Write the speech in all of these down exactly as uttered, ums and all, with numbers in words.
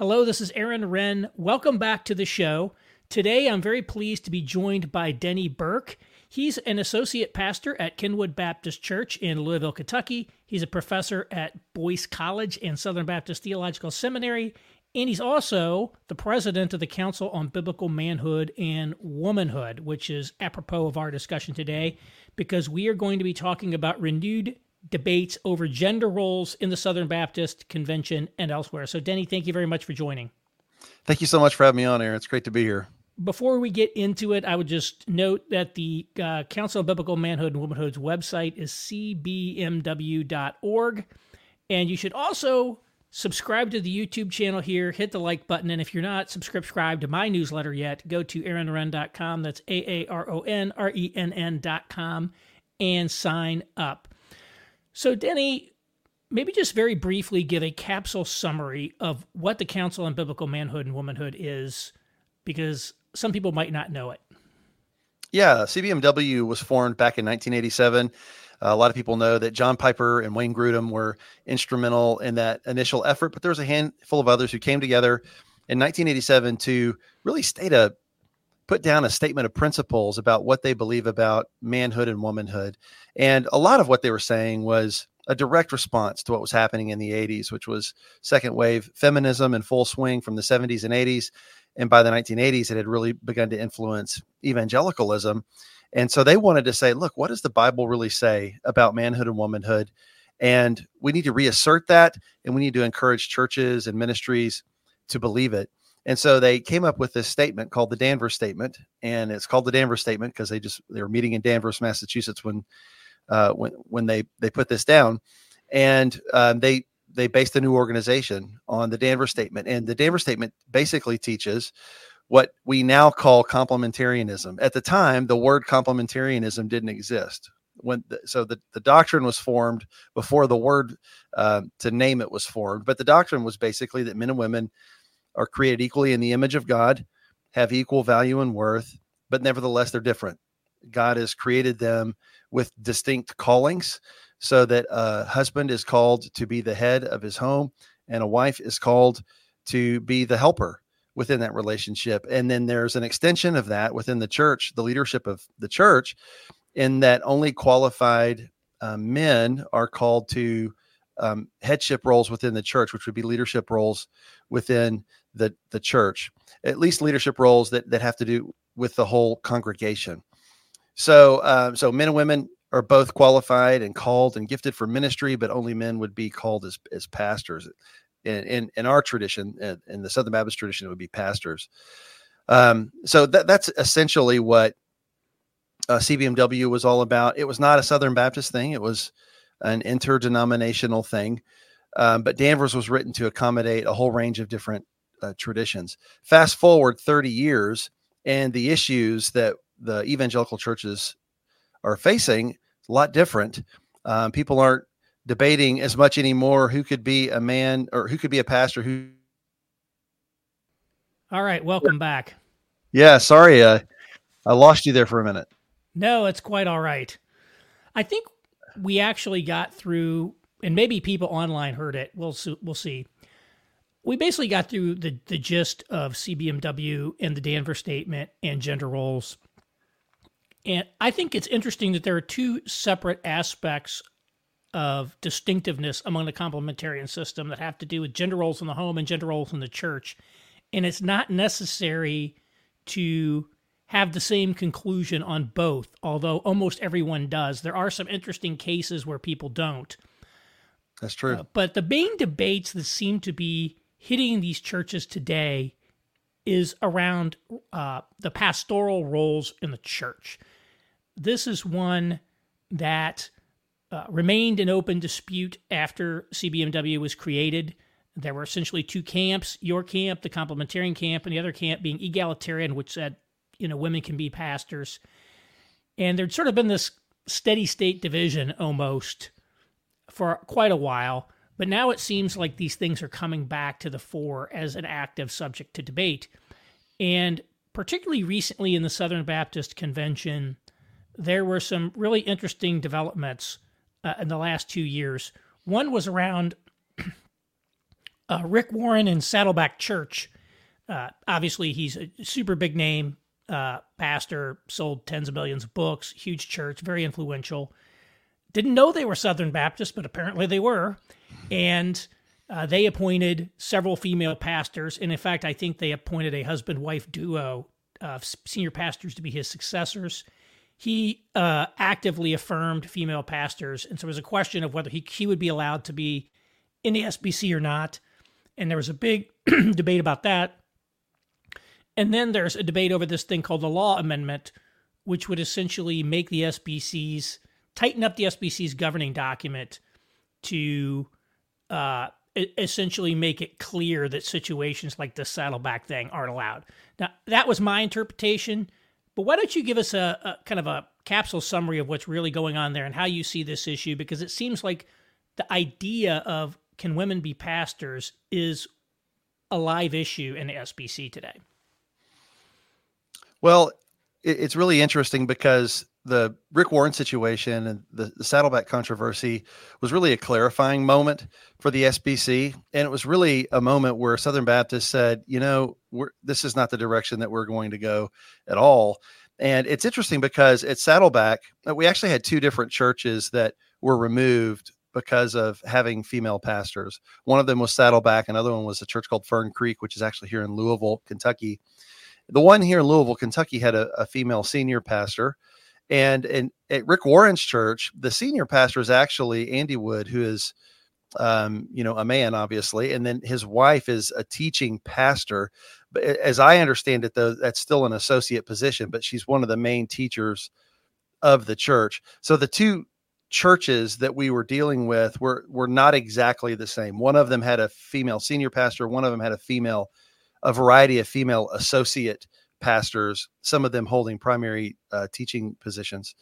Hello, this is Aaron Wren. Welcome back to the show. Today, I'm very pleased to be joined by Denny Burke. He's an associate pastor at Kenwood Baptist Church in Louisville, Kentucky. He's a professor at Boyce College and Southern Baptist Theological Seminary, and he's also the president of the Council on Biblical Manhood and Womanhood, which is apropos of our discussion today, because we are going to be talking about renewed debates over gender roles in the Southern Baptist Convention and elsewhere. So, Denny, thank you very much for joining. Thank you so much for having me on, Aaron. It's great to be here. Before we get into it, I would just note that the uh, Council on Biblical Manhood and Womanhood's website is c b m w dot org. And you should also subscribe to the YouTube channel here, hit the like button. And if you're not subscribed to my newsletter yet, go to aaron renn dot com. That's A A R O N R E N N dot com and sign up. So, Denny, maybe just very briefly give a capsule summary of what the Council on Biblical Manhood and Womanhood is, because some people might not know it. Yeah, C B M W was formed back in nineteen eighty-seven. A lot of people know that John Piper and Wayne Grudem were instrumental in that initial effort, but there was a handful of others who came together in nineteen eighty-seven to really state a put down a statement of principles about what they believe about manhood and womanhood. And a lot of what they were saying was a direct response to what was happening in the eighties, which was second wave feminism in full swing from the seventies and eighties. And by the nineteen eighties, it had really begun to influence evangelicalism. And so they wanted to say, look, what does the Bible really say about manhood and womanhood? And we need to reassert that, and we need to encourage churches and ministries to believe it. And so they came up with this statement called the Danvers Statement, and it's called the Danvers Statement because they just they were meeting in Danvers, Massachusetts when uh, when when they they put this down, and um, they they based the new organization on the Danvers Statement. And the Danvers Statement basically teaches what we now call complementarianism. At the time, the word complementarianism didn't exist. When the, so the, the doctrine was formed before the word uh, to name it was formed, but the doctrine was basically that men and women are created equally in the image of God, have equal value and worth, but nevertheless, they're different. God has created them with distinct callings so that a husband is called to be the head of his home and a wife is called to be the helper within that relationship. And then there's an extension of that within the church, the leadership of the church, in that only qualified uh, men are called to um, headship roles within the church, which would be leadership roles within the, the church, at least leadership roles that, that have to do with the whole congregation. So, uh, so men and women are both qualified and called and gifted for ministry, but only men would be called as, as pastors. In, in, in our tradition, in, in the Southern Baptist tradition, it would be pastors. Um, so that, that's essentially what uh, C B M W was all about. It was not a Southern Baptist thing. It was an interdenominational thing. Um, but Danvers was written to accommodate a whole range of different Uh, traditions. Fast forward thirty years, and the issues that the evangelical churches are facing a lot different. Um, people aren't debating as much anymore who could be a man or who could be a pastor. Who? All right, welcome back. Yeah, sorry, uh, I lost you there for a minute. No, it's quite all right. I think we actually got through, and maybe people online heard it. We'll we'll see. We basically got through the, the gist of C B M W and the Danvers Statement and gender roles. And I think it's interesting that there are two separate aspects of distinctiveness among the complementarian system that have to do with gender roles in the home and gender roles in the church. And it's not necessary to have the same conclusion on both, although almost everyone does. There are some interesting cases where people don't. That's true. Uh, but the main debates that seem to be hitting these churches today is around uh, the pastoral roles in the church. This is one that uh, remained in open dispute after C B M W was created. There were essentially two camps, your camp, the complementarian camp, and the other camp being egalitarian, which said, you know, women can be pastors. And there'd sort of been this steady state division almost for quite a while. But now it seems like these things are coming back to the fore as an active subject to debate. And particularly recently in the Southern Baptist Convention, there were some really interesting developments uh, in the last two years. One was around uh, Rick Warren and Saddleback Church. Uh, obviously, he's a super big name, uh, pastor, sold tens of millions of books, huge church, very influential. Didn't know they were Southern Baptists, but apparently they were. And uh, they appointed several female pastors. And in fact, I think they appointed a husband-wife duo of senior pastors to be his successors. He uh, actively affirmed female pastors. And so it was a question of whether he, he would be allowed to be in the S B C or not. And there was a big debate about that. And then there's a debate over this thing called the law amendment, which would essentially make the S B Cs, tighten up the S B C's governing document to uh, essentially make it clear that situations like the Saddleback thing aren't allowed. Now, that was my interpretation. But why don't you give us a, a kind of a capsule summary of what's really going on there and how you see this issue? Because it seems like the idea of can women be pastors is a live issue in the S B C today. Well, it's really interesting because the Rick Warren situation and the, the Saddleback controversy was really a clarifying moment for the S B C. And it was really a moment where Southern Baptists said, you know, we're, this is not the direction that we're going to go at all. And it's interesting because at Saddleback, we actually had two different churches that were removed because of having female pastors. One of them was Saddleback. Another one was a church called Fern Creek, which is actually here in Louisville, Kentucky. The one here in Louisville, Kentucky had a, a female senior pastor. And in, at Rick Warren's church, the senior pastor is actually Andy Wood, who is, um, you know, a man, obviously. And then his wife is a teaching pastor. But as I understand it, though, that's still an associate position, but she's one of the main teachers of the church. So the two churches that we were dealing with were, were not exactly the same. One of them had a female senior pastor. One of them had a female, a variety of female associate pastors, some of them holding primary uh, teaching positions.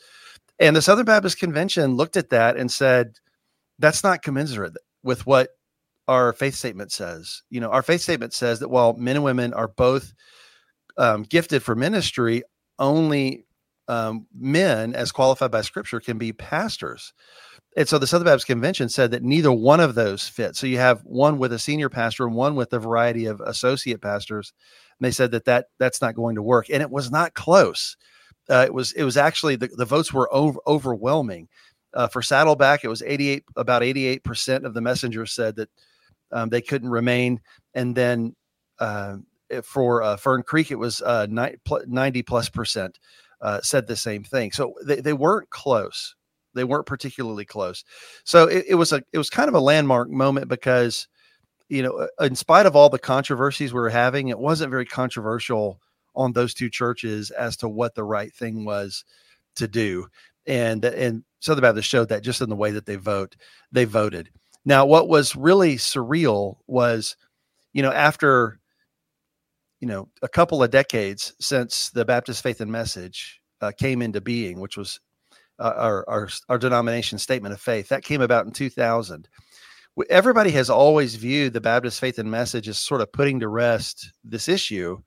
And the Southern Baptist Convention looked at that and said, that's not commensurate with what our faith statement says. You know, our faith statement says that while men and women are both um, gifted for ministry, only um, men, as qualified by Scripture, can be pastors. And so the Southern Baptist Convention said that neither one of those fits. So you have one with a senior pastor and one with a variety of associate pastors. And they said that, that that's not going to work. And it was not close. Uh, it was it was actually the, the votes were over, overwhelming uh, for Saddleback. It was eighty-eight, about eighty-eight percent of the messengers said that um, they couldn't remain. And then uh, for uh, Fern Creek, it was uh, ninety plus percent uh, said the same thing. So they, they weren't close. They weren't particularly close. So it, it was a it was kind of a landmark moment because, you know, in spite of all the controversies we were having, it wasn't very controversial on those two churches as to what the right thing was to do. And and Southern Baptists showed that just in the way that they vote, they voted. Now, what was really surreal was, you know, after, you know, a couple of decades since the Baptist Faith and Message uh, came into being, which was Uh, our, our our denomination statement of faith that came about in two thousand. Everybody has always viewed the Baptist Faith and Message as sort of putting to rest this issue,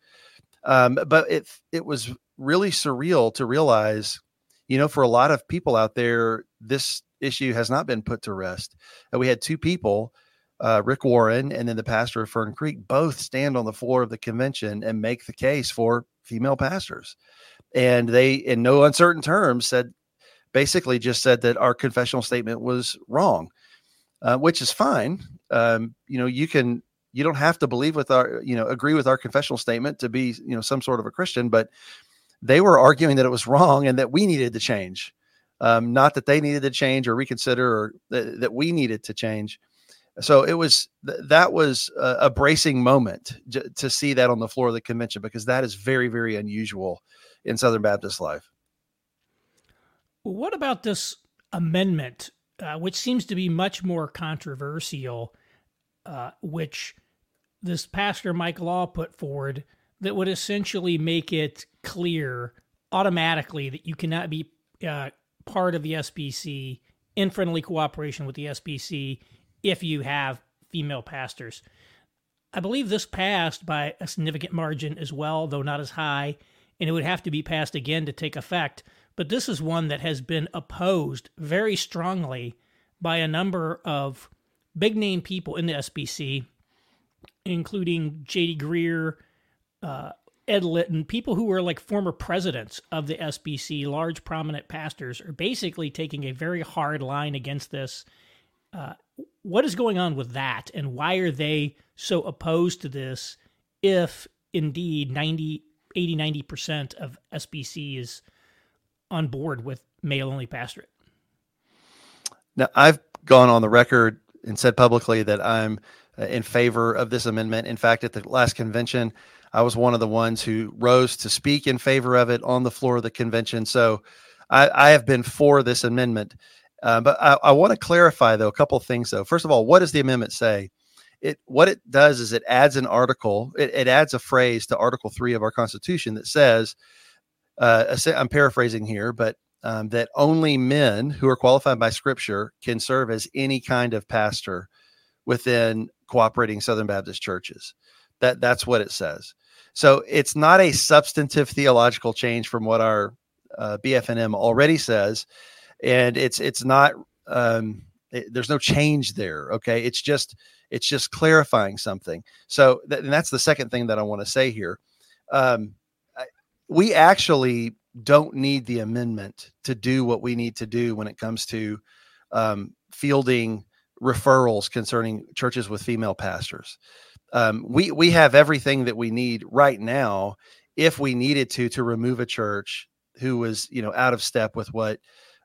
um, but it it was really surreal to realize, you know, for a lot of people out there, this issue has not been put to rest. And we had two people, uh, Rick Warren and then the pastor of Fern Creek, both stand on the floor of the convention and make the case for female pastors, and they, in no uncertain terms, said. Basically just said that our confessional statement was wrong, uh, which is fine. Um, you know, you can, you don't have to believe with our, you know, agree with our confessional statement to be, you know, some sort of a Christian, but they were arguing that it was wrong and that we needed to change. Um, not that they needed to change or reconsider or th- that we needed to change. So it was, th- that was a, a bracing moment j- to see that on the floor of the convention, because that is very, very unusual in Southern Baptist life. What about this amendment, uh, which seems to be much more controversial, uh, which this pastor Mike Law put forward that would essentially make it clear automatically that you cannot be uh, part of the S B C in friendly cooperation with the S B C if you have female pastors? I believe this passed by a significant margin as well, though not as high, and it would have to be passed again to take effect. But this is one that has been opposed very strongly by a number of big-name people in the S B C, including J D. Greear, uh, Ed Litton, people who were like former presidents of the S B C, large prominent pastors, are basically taking a very hard line against this. Uh, what is going on with that, and why are they so opposed to this if indeed ninety, eighty, ninety percent of S B C is on board with male-only pastorate? Now, I've gone on the record and said publicly that I'm in favor of this amendment. In fact, at the last convention, I was one of the ones who rose to speak in favor of it on the floor of the convention. So I, I have been for this amendment. Uh, but I, I want to clarify, though, a couple of things, though. First of all, what does the amendment say? It What it does is it adds an article. It, it adds a phrase to Article three of our Constitution that says, uh, I'm paraphrasing here, but um, that only men who are qualified by Scripture can serve as any kind of pastor within cooperating Southern Baptist churches. That That's what it says. So it's not a substantive theological change from what our uh, B F N M already says. And it's it's not um, it, there's no change there. OK, it's just it's just clarifying something. So th- and that's the second thing that I want to say here. Um, I, we actually don't need the amendment to do what we need to do when it comes to um, fielding referrals concerning churches with female pastors. Um, we we have everything that we need right now if we needed to to remove a church who was, you know, out of step with what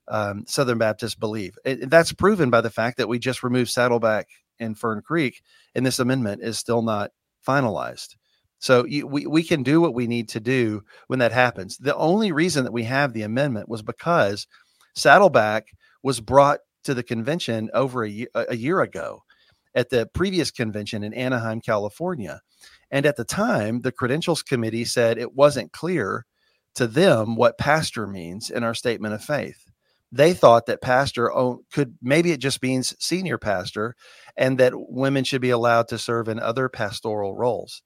Um, Southern Baptists believe. It, that's proven by the fact that we just removed Saddleback and Fern Creek, and this amendment is still not finalized. So you, we, we can do what we need to do when that happens. The only reason that we have the amendment was because Saddleback was brought to the convention over a year, a year ago at the previous convention in Anaheim, California. And at the time, the Credentials Committee said it wasn't clear to them what pastor means in our statement of faith. They thought that pastor could, maybe it just means senior pastor, and that women should be allowed to serve in other pastoral roles.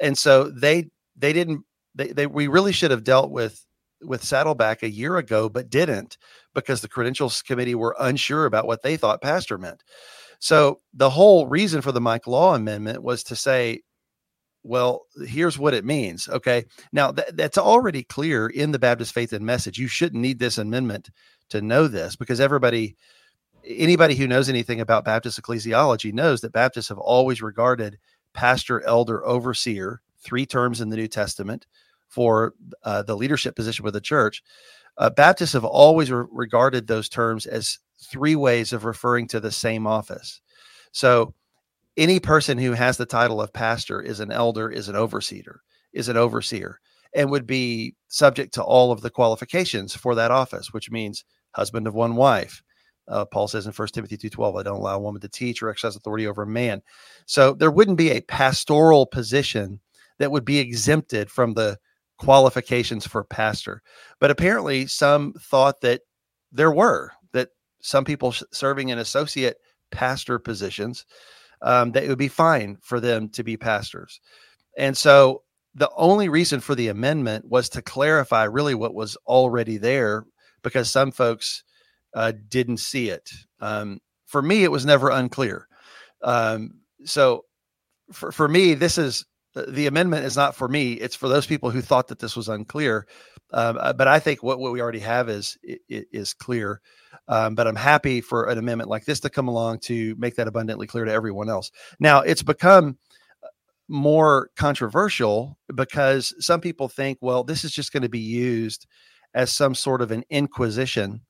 And so they, they didn't, they, they, we really should have dealt with, with Saddleback a year ago, but didn't, because the Credentials Committee were unsure about what they thought pastor meant. So the whole reason for the Mike Law amendment was to say, well, here's what it means. Okay. Now th- that's already clear in the Baptist Faith and Message. You shouldn't need this amendment to know this, because everybody, anybody who knows anything about Baptist ecclesiology knows that Baptists have always regarded pastor, elder, overseer, three terms in the New Testament for uh, the leadership position with the church. Uh, Baptists have always re- regarded those terms as three ways of referring to the same office. So any person who has the title of pastor is an elder, is an overseer, is an overseer, and would be subject to all of the qualifications for that office, which means husband of one wife. Uh, Paul says in First Timothy two twelve, I don't allow a woman to teach or exercise authority over a man. So there wouldn't be a pastoral position that would be exempted from the qualifications for pastor. But apparently some thought that there were, that some people sh- serving in associate pastor positions, um, that it would be fine for them to be pastors. And so the only reason for the amendment was to clarify really what was already there, because some folks uh, didn't see it. Um, for me, it was never unclear. Um, so for, for me, this is the amendment is not for me. It's for those people who thought that this was unclear. Um, but I think what, what we already have is, is clear. Um, but I'm happy for an amendment like this to come along to make that abundantly clear to everyone else. Now, it's become more controversial because some people think, well, this is just going to be used as some sort of an inquisition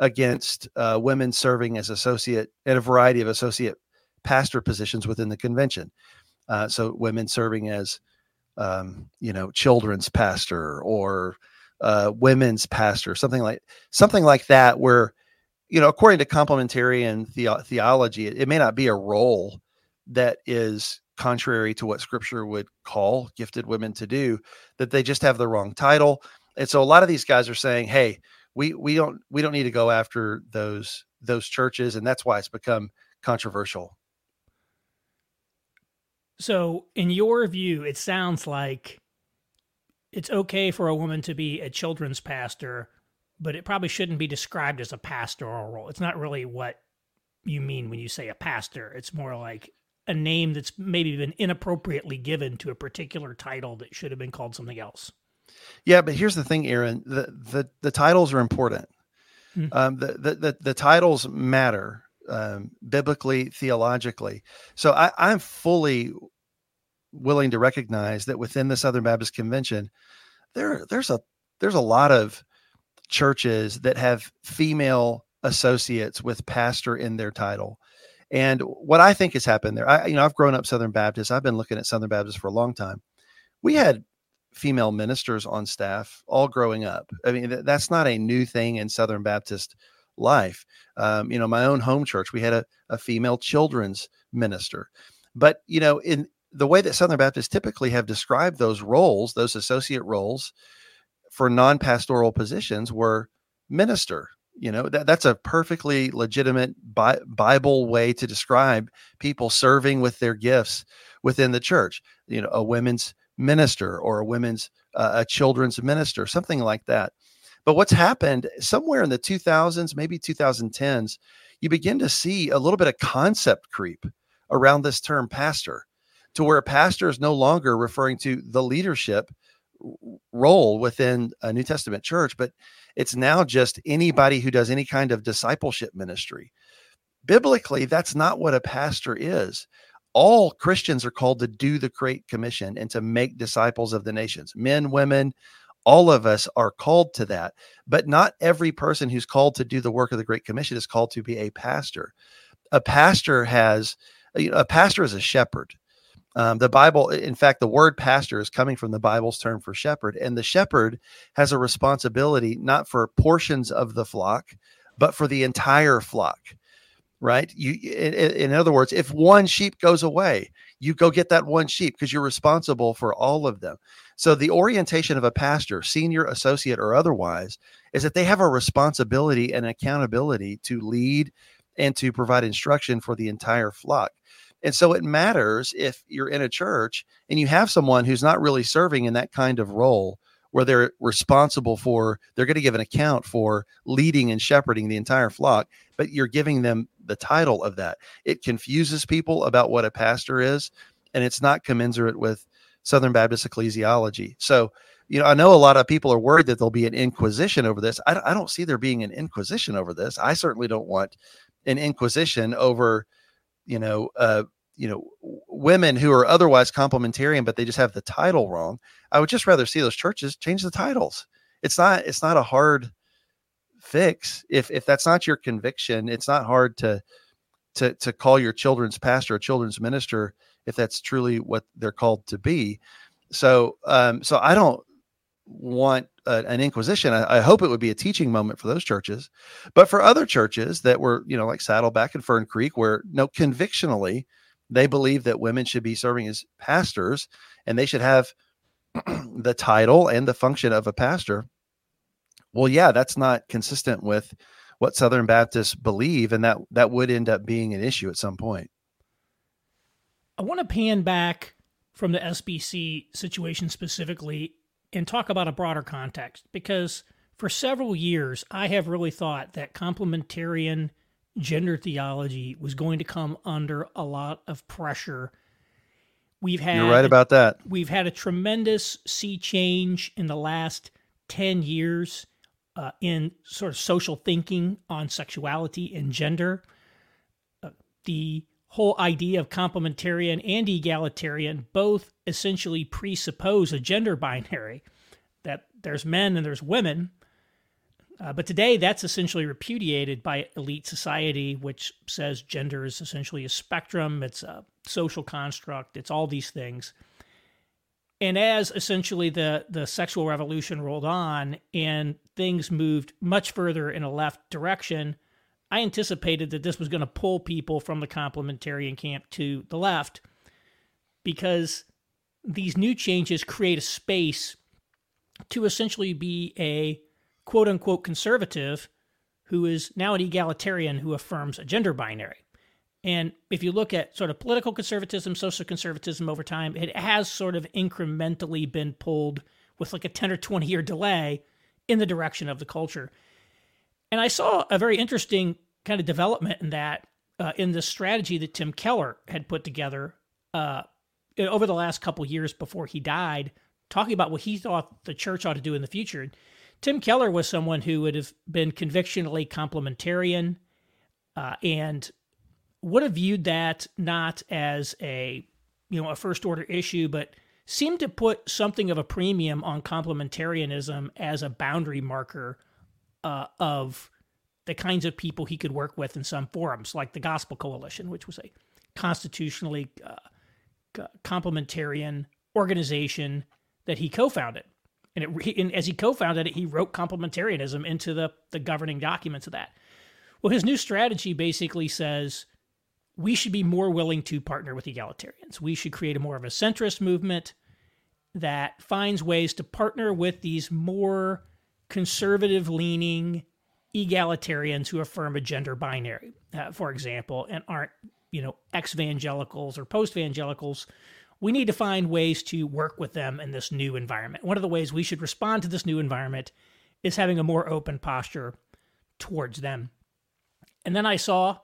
against uh, women serving as associate in a variety of associate pastor positions within the convention. Uh, so women serving as, um, you know, children's pastor or uh, women's pastor, something like something like that, where, you know, according to complementarian the- theology, it, it may not be a role that is contrary to what Scripture would call gifted women to do, that they just have the wrong title. And so a lot of these guys are saying, hey, we we don't we don't need to go after those those churches, and that's why it's become controversial. So in your view, it sounds like it's okay for a woman to be a children's pastor, but it probably shouldn't be described as a pastoral role. It's not really what you mean when you say a pastor. It's more like a name that's maybe been inappropriately given to a particular title that should have been called something else. Yeah, but here's the thing, Aaron, the the, the titles are important. Mm-hmm. Um, the, the, the, the titles matter um, biblically, theologically. So I, I'm fully willing to recognize that within the Southern Baptist Convention, there there's a there's a lot of churches that have female associates with pastor in their title. And what I think has happened there, I, you know, I've grown up Southern Baptist. I've been looking at Southern Baptist for a long time. We had female ministers on staff all growing up. I mean, th- that's not a new thing in Southern Baptist life. Um, you know, my own home church, we had a, a female children's minister. But, you know, in the way that Southern Baptists typically have described those roles, those associate roles for non-pastoral positions were minister. You know, that, that's a perfectly legitimate Bi- Bible way to describe people serving with their gifts within the church. You know, a women's minister or a women's, uh, a children's minister, something like that. But what's happened somewhere in the two thousands, maybe twenty tens, you begin to see a little bit of concept creep around this term pastor, to where a pastor is no longer referring to the leadership role within a New Testament church, but it's now just anybody who does any kind of discipleship ministry. Biblically, that's not what a pastor is. All Christians are called to do the Great Commission and to make disciples of the nations. Men, women, all of us are called to that, but not every person who's called to do the work of the Great Commission is called to be a pastor. A pastor has, you know, a pastor is a shepherd. Um, the Bible, in fact, the word pastor is coming from the Bible's term for shepherd, and the shepherd has a responsibility not for portions of the flock, but for the entire flock, right? You, in, in other words, if one sheep goes away, you go get that one sheep because you're responsible for all of them. So the orientation of a pastor, senior, associate, or otherwise, is that they have a responsibility and accountability to lead and to provide instruction for the entire flock. And so it matters if you're in a church and you have someone who's not really serving in that kind of role where they're responsible for, they're going to give an account for leading and shepherding the entire flock, but you're giving them the title of that. It confuses people about what a pastor is, and it's not commensurate with Southern Baptist ecclesiology. So, you know, I know a lot of people are worried that there'll be an inquisition over this. I, I don't see there being an inquisition over this. I certainly don't want an inquisition over, you know, uh, you know, women who are otherwise complementarian, but they just have the title wrong. I would just rather see those churches change the titles. It's not, it's not a hard fix. If, if that's not your conviction, it's not hard to, to, to call your children's pastor or children's minister, if that's truly what they're called to be. So, um, so I don't want a, an inquisition. I, I hope it would be a teaching moment for those churches, but for other churches that were, you know, like Saddleback and Fern Creek, where no convictionally, they believe that women should be serving as pastors and they should have the title and the function of a pastor. Well, yeah, that's not consistent with what Southern Baptists believe. And that, that would end up being an issue at some point. I want to pan back from the S B C situation specifically and talk about a broader context, because for several years, I have really thought that complementarian gender theology was going to come under a lot of pressure. We've had, you're right about that. We've had a tremendous sea change in the last ten years uh, in sort of social thinking on sexuality and gender. Uh, the whole idea of complementarian and egalitarian both essentially presuppose a gender binary, that there's men and there's women. Uh, but today, that's essentially repudiated by elite society, which says gender is essentially a spectrum, it's a social construct, it's all these things. And as essentially the, the sexual revolution rolled on and things moved much further in a left direction, I anticipated that this was going to pull people from the complementarian camp to the left, because these new changes create a space to essentially be a quote-unquote conservative who is now an egalitarian who affirms a gender binary. And if you look at sort of political conservatism, social conservatism over time, it has sort of incrementally been pulled with like a ten or twenty year delay in the direction of the culture. And I saw a very interesting kind of development in that uh, in this strategy that Tim Keller had put together uh, over the last couple years before he died, talking about what he thought the church ought to do in the future. Tim Keller was someone who would have been convictionally complementarian uh, and would have viewed that not as a, you know, a first-order issue, but seemed to put something of a premium on complementarianism as a boundary marker uh, of the kinds of people he could work with in some forums, like the Gospel Coalition, which was a constitutionally uh, complementarian organization that he co-founded. And, it, and as he co-founded it, he wrote complementarianism into the, the governing documents of that. Well, his new strategy basically says we should be more willing to partner with egalitarians. We should create a more of a centrist movement that finds ways to partner with these more conservative-leaning egalitarians who affirm a gender binary, uh, for example, and aren't, you know, ex-evangelicals or post-evangelicals. We need to find ways to work with them in this new environment. One of the ways we should respond to this new environment is having a more open posture towards them. And then I saw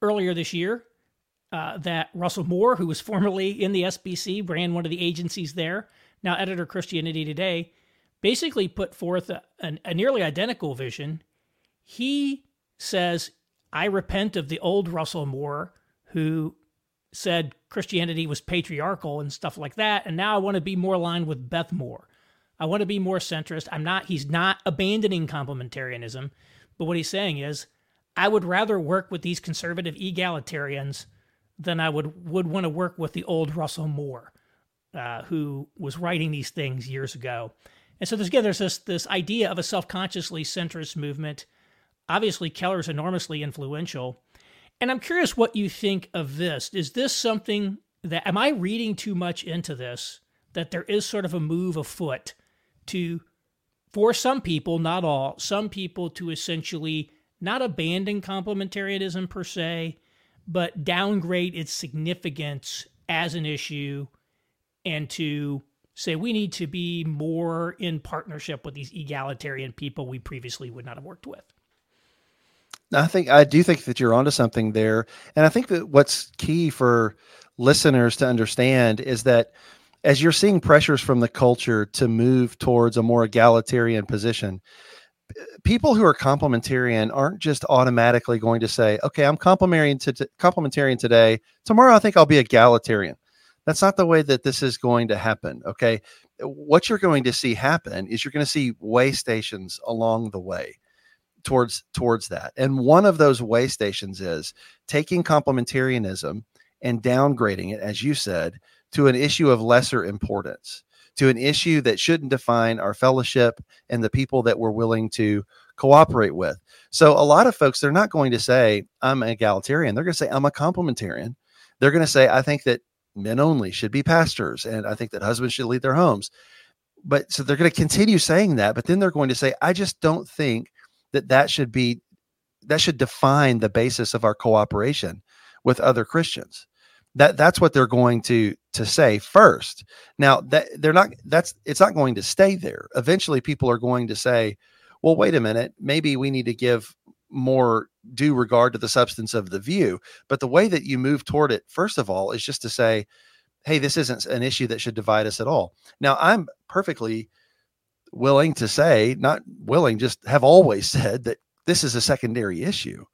earlier this year uh, that Russell Moore, who was formerly in the S B C, ran one of the agencies there, now editor Christianity Today, basically put forth a, a, a nearly identical vision. He says, I repent of the old Russell Moore who said Christianity was patriarchal and stuff like that, and now I want to be more aligned with Beth Moore. I want to be more centrist. I'm not. He's not abandoning complementarianism, but what he's saying is, I would rather work with these conservative egalitarians than I would, would want to work with the old Russell Moore, uh, who was writing these things years ago. And so there's, again, there's this, this idea of a self-consciously centrist movement. Obviously, Keller's enormously influential. And I'm curious what you think of this. Is this something that, am I reading too much into this, that there is sort of a move afoot to, for some people, not all, some people to essentially not abandon complementarianism per se, but downgrade its significance as an issue and to say we need to be more in partnership with these egalitarian people we previously would not have worked with? I think I do think that you're onto something there. And I think that what's key for listeners to understand is that as you're seeing pressures from the culture to move towards a more egalitarian position, people who are complementarian aren't just automatically going to say, okay, I'm complementarian, to t- complementarian today. Tomorrow, I think I'll be egalitarian. That's not the way that this is going to happen. Okay. What you're going to see happen is you're going to see way stations along the way towards towards that. And one of those way stations is taking complementarianism and downgrading it, as you said, to an issue of lesser importance, to an issue that shouldn't define our fellowship and the people that we're willing to cooperate with. So a lot of folks, they're not going to say, I'm an egalitarian. They're going to say, I'm a complementarian. They're going to say, I think that men only should be pastors, and I think that husbands should lead their homes. But so they're going to continue saying that, but then they're going to say, I just don't think that that should be, that should define the basis of our cooperation with other Christians. That that's what they're going to to say first. Now that they're not, that's, it's not going to stay there. Eventually people are going to say, well, wait a minute, maybe we need to give more due regard to the substance of the view. But the way that you move toward it, first of all, is just to say, hey, this isn't an issue that should divide us at all. Now I'm perfectly willing to say, not willing, just have always said that this is a secondary issue.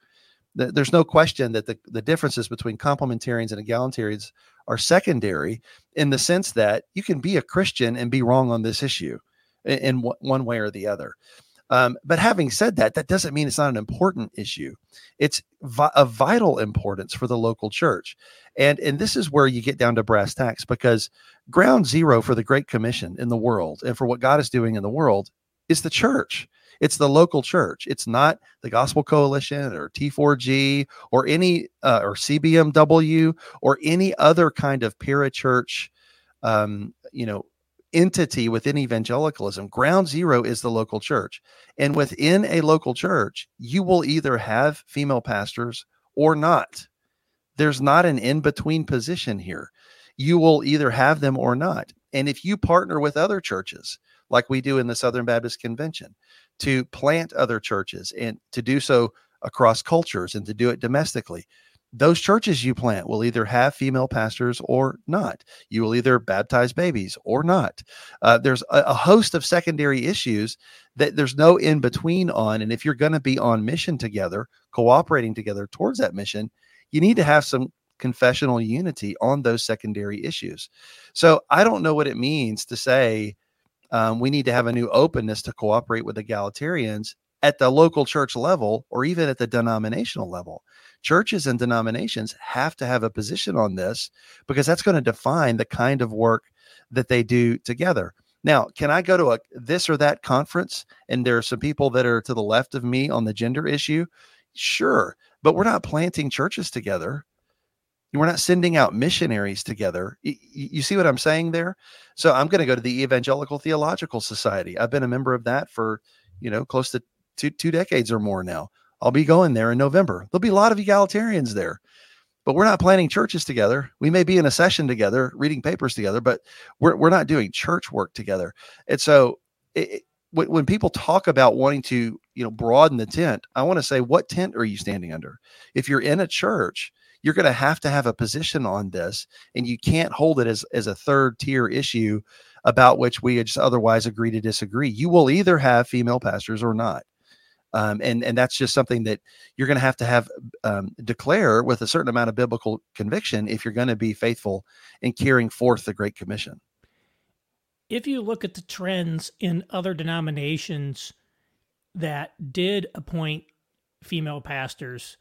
There's no question that the, the differences between complementarians and egalitarians are secondary in the sense that you can be a Christian and be wrong on this issue in, in w- one way or the other. Um, but having said that, that doesn't mean it's not an important issue. It's vi- of vital importance for the local church. And, and this is where you get down to brass tacks, because ground zero for the Great Commission in the world and for what God is doing in the world is the church. It's the local church. It's not the Gospel Coalition or T four G or any uh, or C B M W or any other kind of parachurch, um, you know, entity within evangelicalism. Ground zero is the local church, and within a local church, you will either have female pastors or not. There's not an in-between position here. You will either have them or not. And if you partner with other churches, like we do in the Southern Baptist Convention, to plant other churches and to do so across cultures and to do it domestically, those churches you plant will either have female pastors or not. You will either baptize babies or not. Uh, there's a, a host of secondary issues that there's no in between on. And if you're going to be on mission together, cooperating together towards that mission, you need to have some confessional unity on those secondary issues. So I don't know what it means to say um, we need to have a new openness to cooperate with egalitarians at the local church level, or even at the denominational level. Churches and denominations have to have a position on this, because that's going to define the kind of work that they do together. Now, can I go to a this or that conference and there are some people that are to the left of me on the gender issue? Sure, but we're not planting churches together. We're not sending out missionaries together. You see what I'm saying there? So I'm going to go to the Evangelical Theological Society. I've been a member of that for, you know, close to Two, two decades or more now. I'll be going there in November. There'll be a lot of egalitarians there, but we're not planning churches together. We may be in a session together, reading papers together, but we're we're not doing church work together. And so it, it, when people talk about wanting to, you know, broaden the tent, I want to say, what tent are you standing under? If you're in a church, you're going to have to have a position on this, and you can't hold it as, as a third tier issue about which we just otherwise agree to disagree. You will either have female pastors or not. Um, and, and that's just something that you're going to have to have um, declare with a certain amount of biblical conviction if you're going to be faithful in carrying forth the Great Commission. If you look at the trends in other denominations that did appoint female pastors,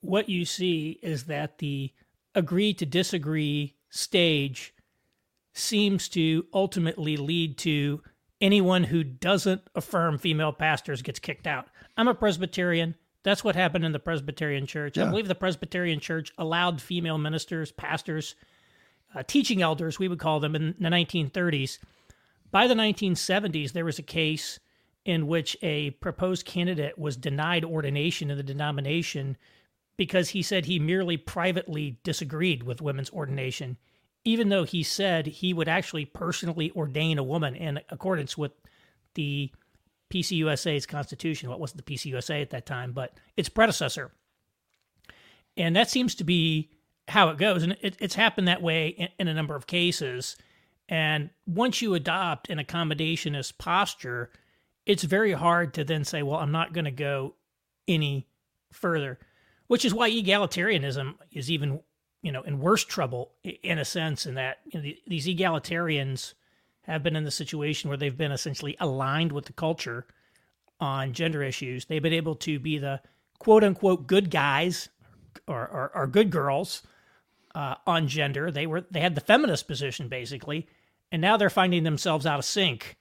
what you see is that the agree to disagree stage seems to ultimately lead to anyone who doesn't affirm female pastors gets kicked out. I'm a Presbyterian. That's what happened in the Presbyterian Church. Yeah. I believe the Presbyterian Church allowed female ministers, pastors, uh, teaching elders, we would call them, in the nineteen thirties. By the nineteen seventies, there was a case in which a proposed candidate was denied ordination in the denomination because he said he merely privately disagreed with women's ordination, even though he said he would actually personally ordain a woman in accordance with the P C U S A's constitution. Well, it wasn't the P C U S A at that time, but its predecessor. And that seems to be how it goes. And it, it's happened that way in, in a number of cases. And once you adopt an accommodationist posture, it's very hard to then say, well, I'm not going to go any further, which is why egalitarianism is even, you know, in worse trouble, in a sense, in that, you know, the, these egalitarians have been in the situation where they've been essentially aligned with the culture on gender issues. They've been able to be the quote-unquote good guys or, or, or good girls uh, on gender. They were they had the feminist position, basically, and now they're finding themselves out of sync.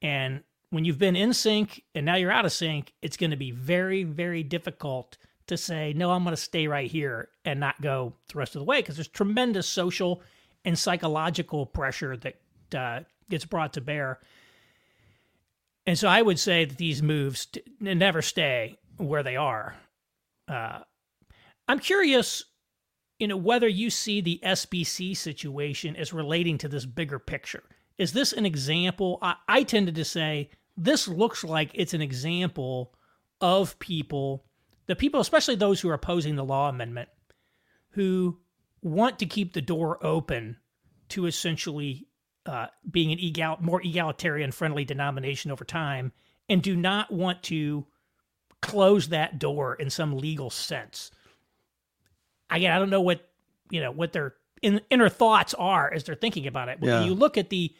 And when you've been in sync and now you're out of sync, it's going to be very, very difficult to say, no, I'm going to stay right here and not go the rest of the way, because there's tremendous social and psychological pressure that uh, gets brought to bear. And so I would say that these moves t- never stay where they are. Uh, I'm curious, you know, whether you see the S B C situation as relating to this bigger picture. Is this an example? I, I tended to say this looks like it's an example of people The people, especially those who are opposing the law amendment, who want to keep the door open to essentially uh, being an egal, more egalitarian-friendly denomination over time, and do not want to close that door in some legal sense. Again, I don't know what you know what their in, inner thoughts are as they're thinking about it. But yeah. When you look at the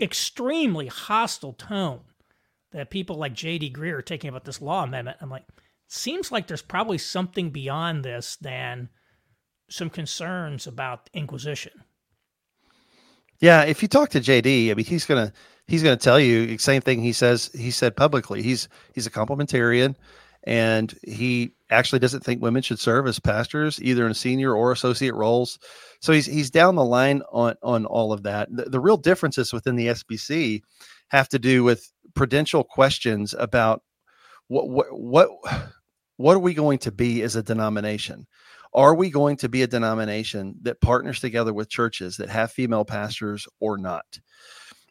extremely hostile tone that people like J D. Greear are taking about this law amendment, I'm like, seems like there's probably something beyond this than some concerns about Inquisition. Yeah, if you talk to J D, I mean, he's gonna he's gonna tell you the same thing he says he said publicly. He's he's a complementarian, and he actually doesn't think women should serve as pastors either in senior or associate roles. So he's he's down the line on on all of that. The, the real differences within the S B C have to do with prudential questions about what what what. What are we going to be as a denomination? Are we going to be a denomination that partners together with churches that have female pastors or not?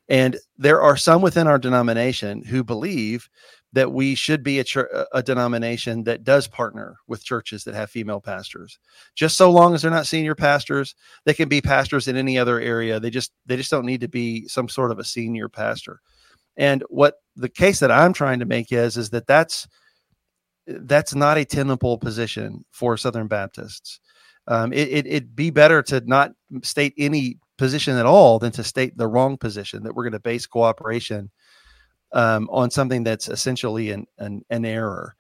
And there are some within our denomination who believe that we should be a, church, a denomination that does partner with churches that have female pastors. Just so long as they're not senior pastors, they can be pastors in any other area. They just they just don't need to be some sort of a senior pastor. And what the case that I'm trying to make is, is that that's, that's not a tenable position for Southern Baptists. Um, it, it, it'd be better to not state any position at all than to state the wrong position, that we're going to base cooperation um, on something that's essentially an, an, an error.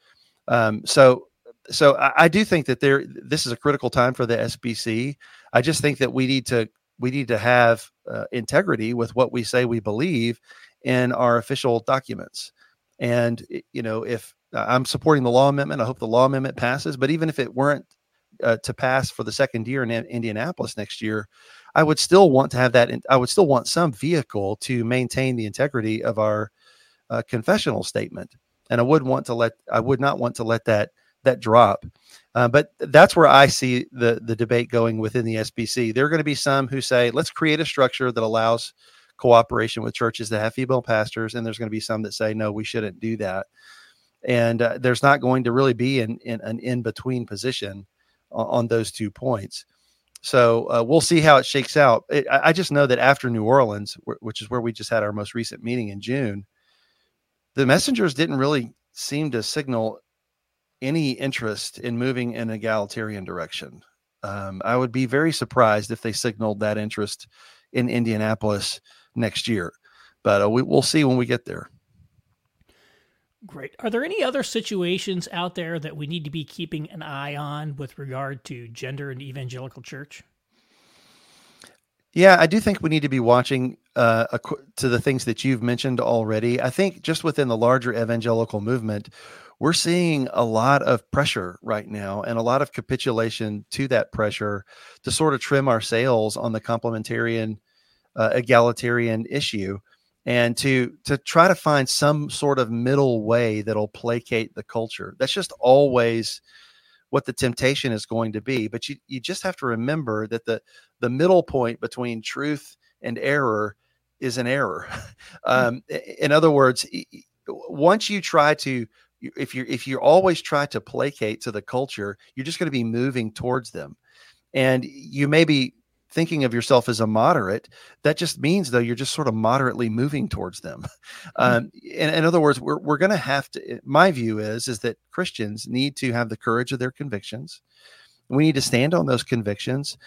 Um, so, so I, I do think that there, this is a critical time for the S B C. I just think that we need to, we need to have uh, integrity with what we say we believe in our official documents. And, you know, if uh, I'm supporting the law amendment, I hope the law amendment passes, but even if it weren't uh, to pass for the second year in Indianapolis next year, I would still want to have that. In, I would still want some vehicle to maintain the integrity of our uh, confessional statement. And I would want to let, I would not want to let that, that drop. Uh, but that's where I see the, the debate going within the S B C. There are going to be some who say, let's create a structure that allows cooperation with churches that have female pastors. And there's going to be some that say, no, we shouldn't do that. And uh, there's not going to really be an, an, an in-between position on, on those two points. So uh, we'll see how it shakes out. It, I just know that after New Orleans, w- which is where we just had our most recent meeting in June, the messengers didn't really seem to signal any interest in moving in an egalitarian direction. Um, I would be very surprised if they signaled that interest in Indianapolis next year, but uh, we, we'll see when we get there. Great. Are there any other situations out there that we need to be keeping an eye on with regard to gender in the evangelical church? Yeah, I do think we need to be watching uh, to the things that you've mentioned already. I think just within the larger evangelical movement, we're seeing a lot of pressure right now and a lot of capitulation to that pressure to sort of trim our sails on the complementarian, uh, egalitarian issue, and to to try to find some sort of middle way that'll placate the culture. That's just always what the temptation is going to be. But you, you just have to remember that the, the middle point between truth and error is an error. um, in other words, once you try to, if you if you always try to placate to the culture, you're just going to be moving towards them. And you may be thinking of yourself as a moderate. That just means, though, you're just sort of moderately moving towards them. Um, in, in other words, we're we're going to have to, my view is, is that Christians need to have the courage of their convictions. We need to stand on those convictions,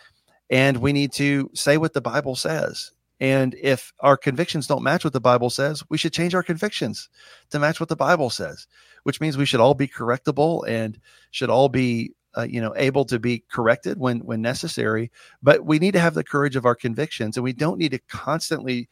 and we need to say what the Bible says. And if our convictions don't match what the Bible says, we should change our convictions to match what the Bible says, which means we should all be correctable and should all be Uh, you know, able to be corrected when when necessary, but we need to have the courage of our convictions, and we don't need to constantly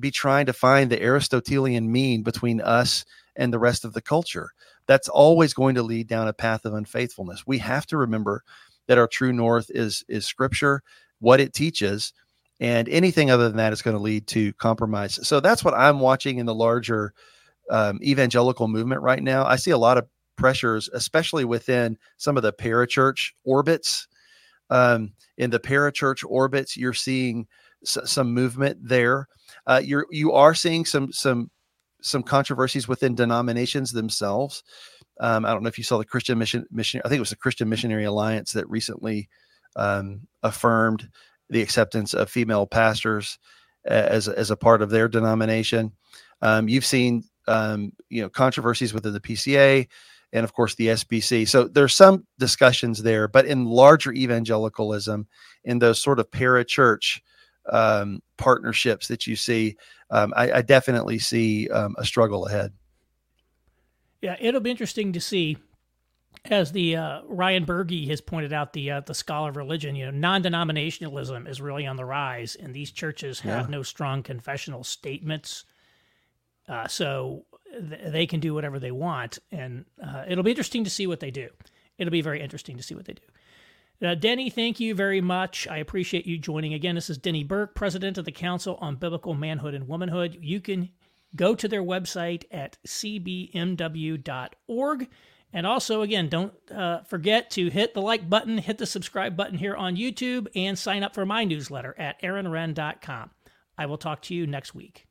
be trying to find the Aristotelian mean between us and the rest of the culture. That's always going to lead down a path of unfaithfulness. We have to remember that our true north is is Scripture, what it teaches, and anything other than that is going to lead to compromise. So that's what I'm watching in the larger um, evangelical movement right now. I see a lot of pressures, especially within some of the parachurch orbits. Um, in the parachurch orbits, you're seeing s- some movement there. Uh, you're you are seeing some some some controversies within denominations themselves. Um, I don't know if you saw the Christian Mission Mission. I think it was the Christian Missionary Alliance that recently um, affirmed the acceptance of female pastors as as a part of their denomination. Um, you've seen um, you know controversies within the P C A. And of course the S B C. So there's some discussions there, but in larger evangelicalism, in those sort of parachurch um, partnerships that you see, um, I, I definitely see um, a struggle ahead. Yeah, it'll be interesting to see, as the uh, Ryan Berge has pointed out, the uh, the scholar of religion. You know, non-denominationalism is really on the rise, and these churches have yeah. no strong confessional statements. Uh, so. They can do whatever they want, and uh, it'll be interesting to see what they do. It'll be very interesting to see what they do. Now, Denny, thank you very much. I appreciate you joining again. This is Denny Burke, president of the Council on Biblical Manhood and Womanhood. You can go to their website at c b m w dot org. And also, again, don't uh, forget to hit the like button, hit the subscribe button here on YouTube, and sign up for my newsletter at aaron renn dot com. I will talk to you next week.